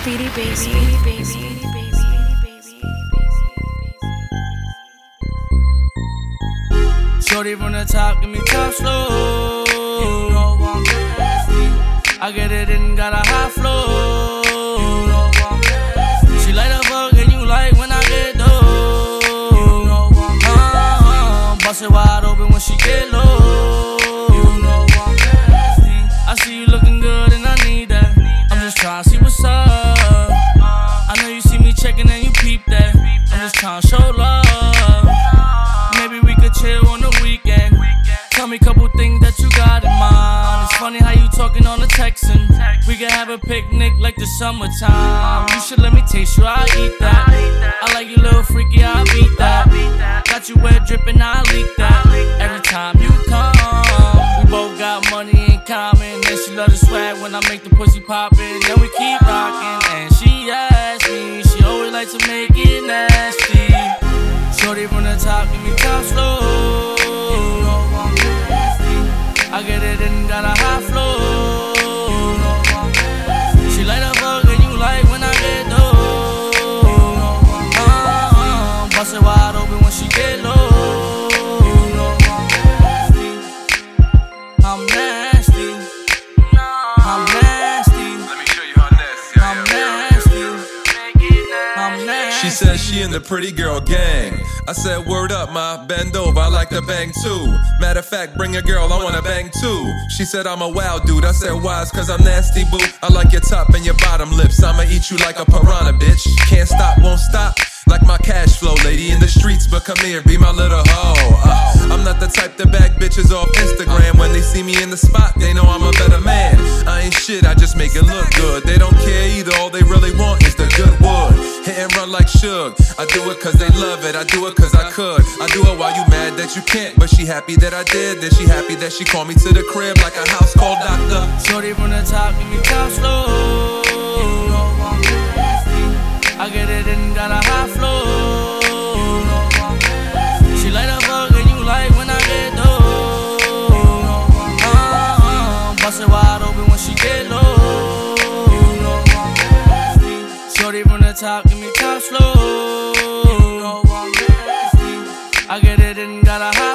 Speedy Babyy. Shorty from the top, give me top slow. You know I'm nasty. I get it and got a high flow. You know I'm nasty. She like the fuck and you like when I get low. You know I'm nasty. Bust it wide open when she get low. You know I'm nasty. I see you looking good and I need that. I'm just trying to see what's up. I know you see me checking and you peep that. I'm just trying to show love. Maybe we could chill on the weekend. Tell me a couple things that you got in mind. It's funny how you talking on the texting. We could have a picnic like the summertime. You should let me taste you, I'll eat that. I like you little freaky, I'll beat that. Got you wet dripping, I'll leak that. Every time you come, we both got money in common. And she love the swag when I make the pussy poppin'. Then we keep rockin'. And she asked me, she always like to make it nasty. Shorty from the top, give me top slow. You know I'm nasty. I get it and got a high flow. You know I'm nasty. She like the fuck and you like when I get low. You know I'm nasty. Bust it wide open when she get low. You know I'm nasty. I'm nasty. I'm nasty. Let me show you how nasty I am. I'm nasty. I'm nasty. She says she in the pretty girl gang. I said, word up, ma, bend over, I like to bang too. Matter of fact, bring a girl, I wanna bang too. She said, I'm a wild dude, I said, why? It's cause I'm nasty, boo. I like your top and your bottom lips, I'ma eat you like a piranha, bitch. Can't stop, won't stop, like my cash flow, lady in the streets, but come here, be my little hoe. I'm not the type to back bitches off Instagram. When they see me in the spot, they know I'm a better man. I ain't shit, I just make it look good. They don't care either, all they really want is the good wood. Hit and run like Suge, I do it cause they love it, I do it cause I could. I do it while you mad that you can't, but she happy that I did. Then she happy that she called me to the crib like a house call doctor. Shorty from the top, give me top slow. You know I'm nasty. I get it and got a high flow. You know I'm nasty. She like the fuck and you like when I get low. You know I'm nasty. Bust it wide open when she get low. You know I'm nasty. Shorty from the top, give me top slow. I get it and got a high.